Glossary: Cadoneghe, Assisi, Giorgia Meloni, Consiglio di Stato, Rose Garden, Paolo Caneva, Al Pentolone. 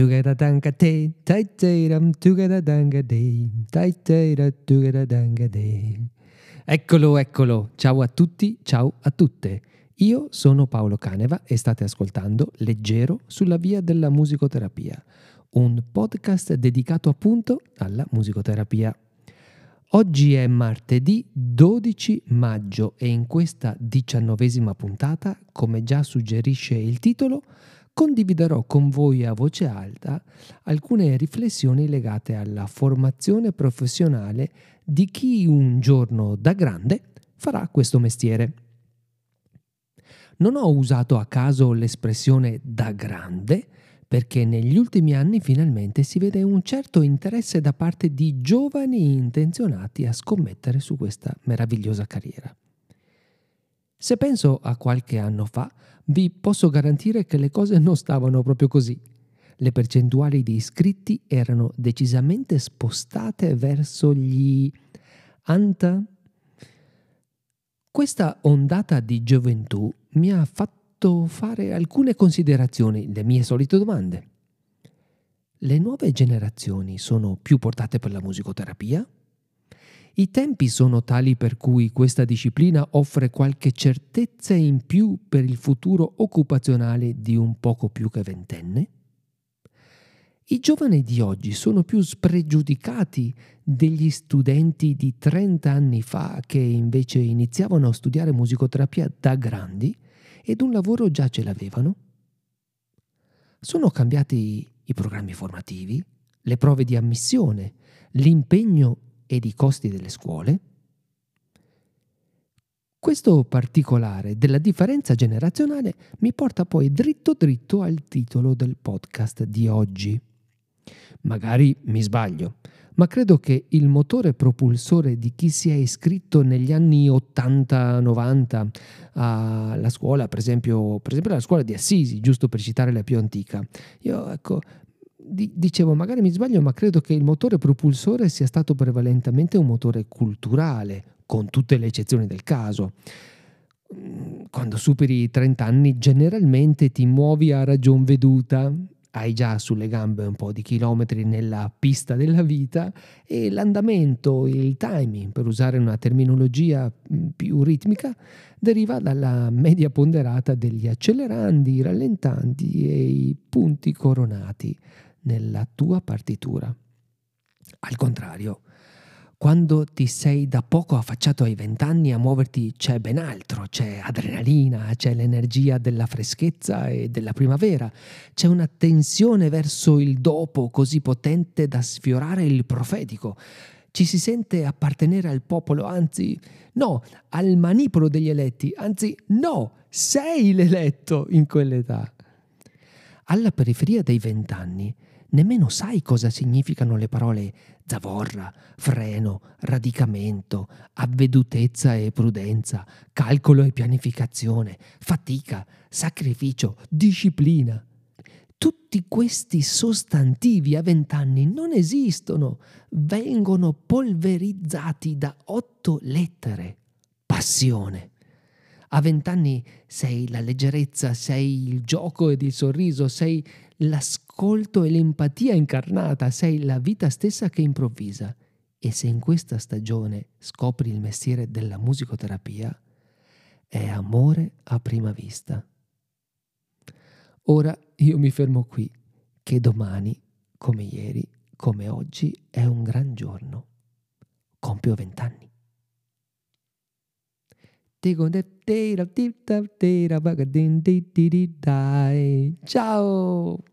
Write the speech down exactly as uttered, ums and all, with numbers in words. Tugadadanga day, tight day, dam, tugadadanga day, tight day, tugadadanga day. Eccolo, eccolo. Ciao a tutti, ciao a tutte. Io sono Paolo Caneva e state ascoltando Leggero sulla via della musicoterapia, un podcast dedicato appunto alla musicoterapia. Oggi è martedì dodici maggio e in questa diciannovesima puntata, come già suggerisce il titolo, condividerò con voi a voce alta alcune riflessioni legate alla formazione professionale di chi un giorno da grande farà questo mestiere. Non ho usato a caso l'espressione da grande perché negli ultimi anni finalmente si vede un certo interesse da parte di giovani intenzionati a scommettere su questa meravigliosa carriera. Se penso a qualche anno fa, vi posso garantire che le cose non stavano proprio così. Le percentuali di iscritti erano decisamente spostate verso gli anta. Questa ondata di gioventù mi ha fatto fare alcune considerazioni, le mie solite domande. Le nuove generazioni sono più portate per la musicoterapia? I tempi sono tali per cui questa disciplina offre qualche certezza in più per il futuro occupazionale di un poco più che ventenne? I giovani di oggi sono più spregiudicati degli studenti di trenta anni fa che invece iniziavano a studiare musicoterapia da grandi ed un lavoro già ce l'avevano? Sono cambiati i programmi formativi, le prove di ammissione, l'impegno ed i costi delle scuole? Questo particolare della differenza generazionale mi porta poi dritto dritto al titolo del podcast di oggi. Magari mi sbaglio, ma credo che il motore propulsore di chi si è iscritto negli anni ottanta novanta alla scuola, per esempio, per esempio alla scuola di Assisi, giusto per citare la più antica, io ecco... Dicevo, magari mi sbaglio, ma credo che il motore propulsore sia stato prevalentemente un motore culturale, con tutte le eccezioni del caso. Quando superi i trenta anni, generalmente ti muovi a ragion veduta, hai già sulle gambe un po' di chilometri nella pista della vita e l'andamento, il timing, per usare una terminologia più ritmica, deriva dalla media ponderata degli accelerandi, i rallentanti e i punti coronati nella tua partitura. Al contrario, quando ti sei da poco affacciato ai vent'anni a muoverti c'è ben altro, c'è adrenalina, c'è l'energia della freschezza e della primavera, c'è una tensione verso il dopo così potente da sfiorare il profetico. Ci si sente appartenere al popolo, anzi no, al manipolo degli eletti, anzi no, sei l'eletto in quell'età. Alla periferia dei vent'anni nemmeno sai cosa significano le parole zavorra, freno, radicamento, avvedutezza e prudenza, calcolo e pianificazione, fatica, sacrificio, disciplina. Tutti questi sostantivi a vent'anni non esistono, vengono polverizzati da otto lettere. Passione. A vent'anni sei la leggerezza, sei il gioco ed il sorriso, sei l'ascolto e l'empatia incarnata, sei la vita stessa che improvvisa. E se in questa stagione scopri il mestiere della musicoterapia, è amore a prima vista. Ora io mi fermo qui, che domani, come ieri, come oggi, è un gran giorno. Compio vent'anni. Ciao!